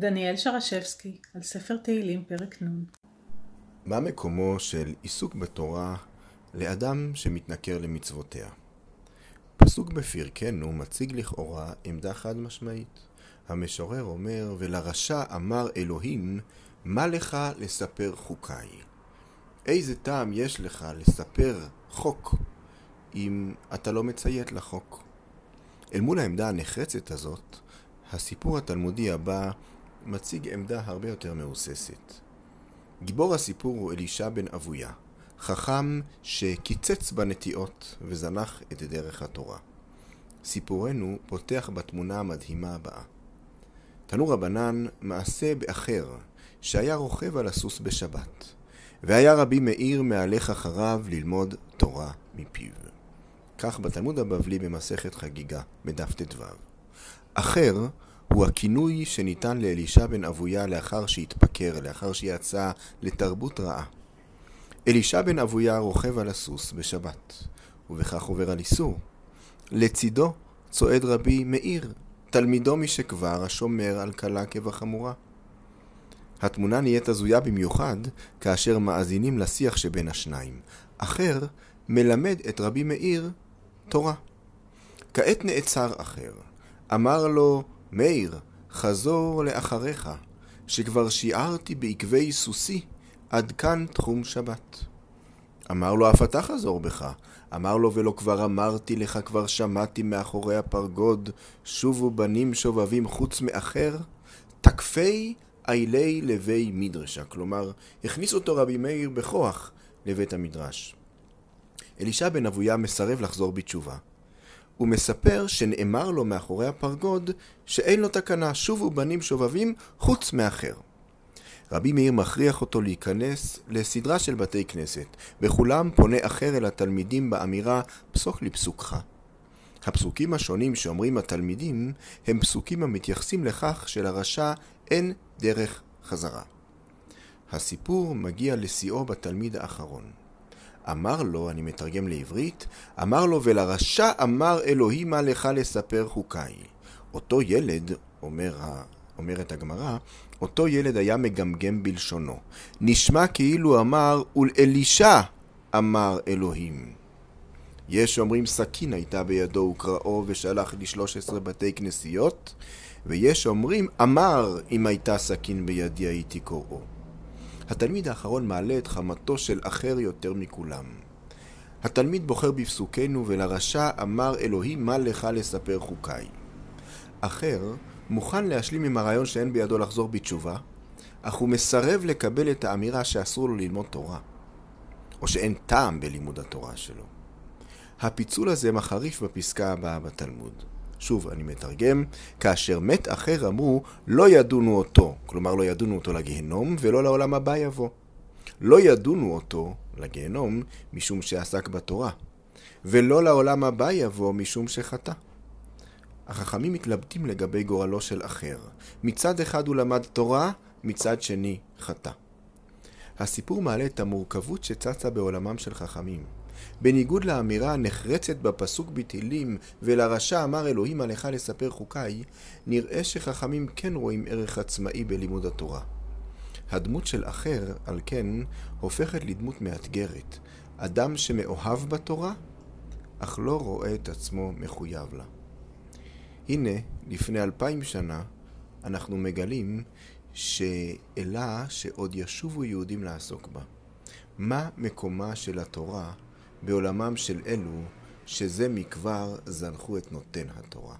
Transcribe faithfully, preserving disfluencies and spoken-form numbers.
דניאל שרשבסקי, על ספר תהילים פרק נון. מה מקומו של עיסוק בתורה לאדם שמתנכר למצוותיה? פסוק בפרקנו מציג לכאורה עמדה חד משמעית. המשורר אומר, ולרשע אמר אלוהים, מה לך לספר חוקיי? איזה טעם יש לך לספר חוק אם אתה לא מציית לחוק? אל מול העמדה הנחרצת הזאת, הסיפור התלמודי הבא מציג עמדה הרבה יותר מאוססת. גיבור הסיפור הוא אלישע בן אבויה, חכם שקיצץ בנטיעות וזנח את דרך התורה. סיפורנו פותח בתמונה המדהימה הבאה. תנו רבנן מעשה באחר שהיה רוכב על הסוס בשבת, והיה רבי מאיר מהלך אחריו ללמוד תורה מפיו. כך בתלמוד הבבלי במסכת חגיגה בדף ט"ו. אחר הוא הכינוי שניתן לאלישע בן אבויה לאחר שהתפקר, לאחר שיצא לתרבות רעה. אלישע בן אבויה רוכב על הסוס בשבת, ובכך עובר על איסור. לצידו צועד רבי מאיר, תלמידו משכבר השומר על קלה כבחמורה. התמונה נהיית הזויה במיוחד כאשר מאזינים לשיח שבין השניים. אחר מלמד את רבי מאיר תורה. כעת נעצר אחר. אמר לו, מאיר, חזור לאחריך, שכבר שיערתי בעקבי סוסי, עד כאן תחום שבת. אמר לו, אף אתה חזור בך. אמר לו, ולא כבר אמרתי לך, כבר שמעתי מאחורי הפרגוד, שובו בנים שובבים חוץ מאחר, תקפי אילי לבי מדרשה. כלומר, הכניס אותו רבי מאיר בכוח לבית המדרש. אלישע בן אבויה מסרב לחזור בתשובה. הוא מספר שנאמר לו מאחורי הפרגוד שאין לו תקנה, שובו בנים שובבים חוץ מאחר. רבי מאיר מכריח אותו להיכנס לסדרה של בתי כנסת, וכולם פונה אחר אל התלמידים באמירה פסוק לפסוקך. הפסוקים השונים שאומרים התלמידים הם פסוקים המתייחסים לכך שלרשע אין דרך חזרה. הסיפור מגיע לשיאו בתלמיד האחרון. אמר לו, אני מתרגם לעברית, אמר לו, ולרשע אמר אלוהים מה לך לספר חוקיי. אותו ילד, אומר, אומרת הגמרא, אותו ילד היה מגמגם בלשונו. נשמע כאילו אמר, ולאלישע אמר אלוהים. יש אומרים סכין הייתה בידו וקראו ושלח לשלוש עשרה בתי כנסיות, ויש אומרים אמר אם הייתה סכין בידי הייתי קוראו. התלמיד האחרון מעלה את חמתו של אחר יותר מכולם. התלמיד בוחר בפסוקנו, ולרשע אמר אלוהים מה לך לספר חוקיי. אחר מוכן להשלים עם הרעיון שאין בידו לחזור בתשובה, אך הוא מסרב לקבל את האמירה שאסור לו ללמוד תורה, או שאין טעם בלימוד התורה שלו. הפיצול הזה מחריף בפסקה הבאה בתלמוד. שוב, אני מתרגם, כאשר מת אחר אמרו, לא ידונו אותו, כלומר לא ידונו אותו לגיהנום ולא לעולם הבא יבוא. לא ידונו אותו לגיהנום משום שעסק בתורה, ולא לעולם הבא יבוא משום שחטא. החכמים מתלבטים לגבי גורלו של אחר. מצד אחד הוא למד תורה, מצד שני חטא. הסיפור מעלה את המורכבות שצצה בעולמם של חכמים. בניגוד לאמירה הנחרצת בפסוק בתהילים, ולרשע אמר אלוהים עליך לספר חוקיי, נראה שחכמים כן רואים ערך עצמאי בלימוד התורה. הדמות של אחר, על כן, הופכת לדמות מאתגרת. אדם שמאוהב בתורה, אך לא רואה את עצמו מחויב לה. הנה, לפני אלפיים שנה, אנחנו מגלים שאלה שעוד ישובו יהודים לעסוק בה. מה מקומה של התורה בעולמם של אלו שזה מכבר זנחו את נותן התורה?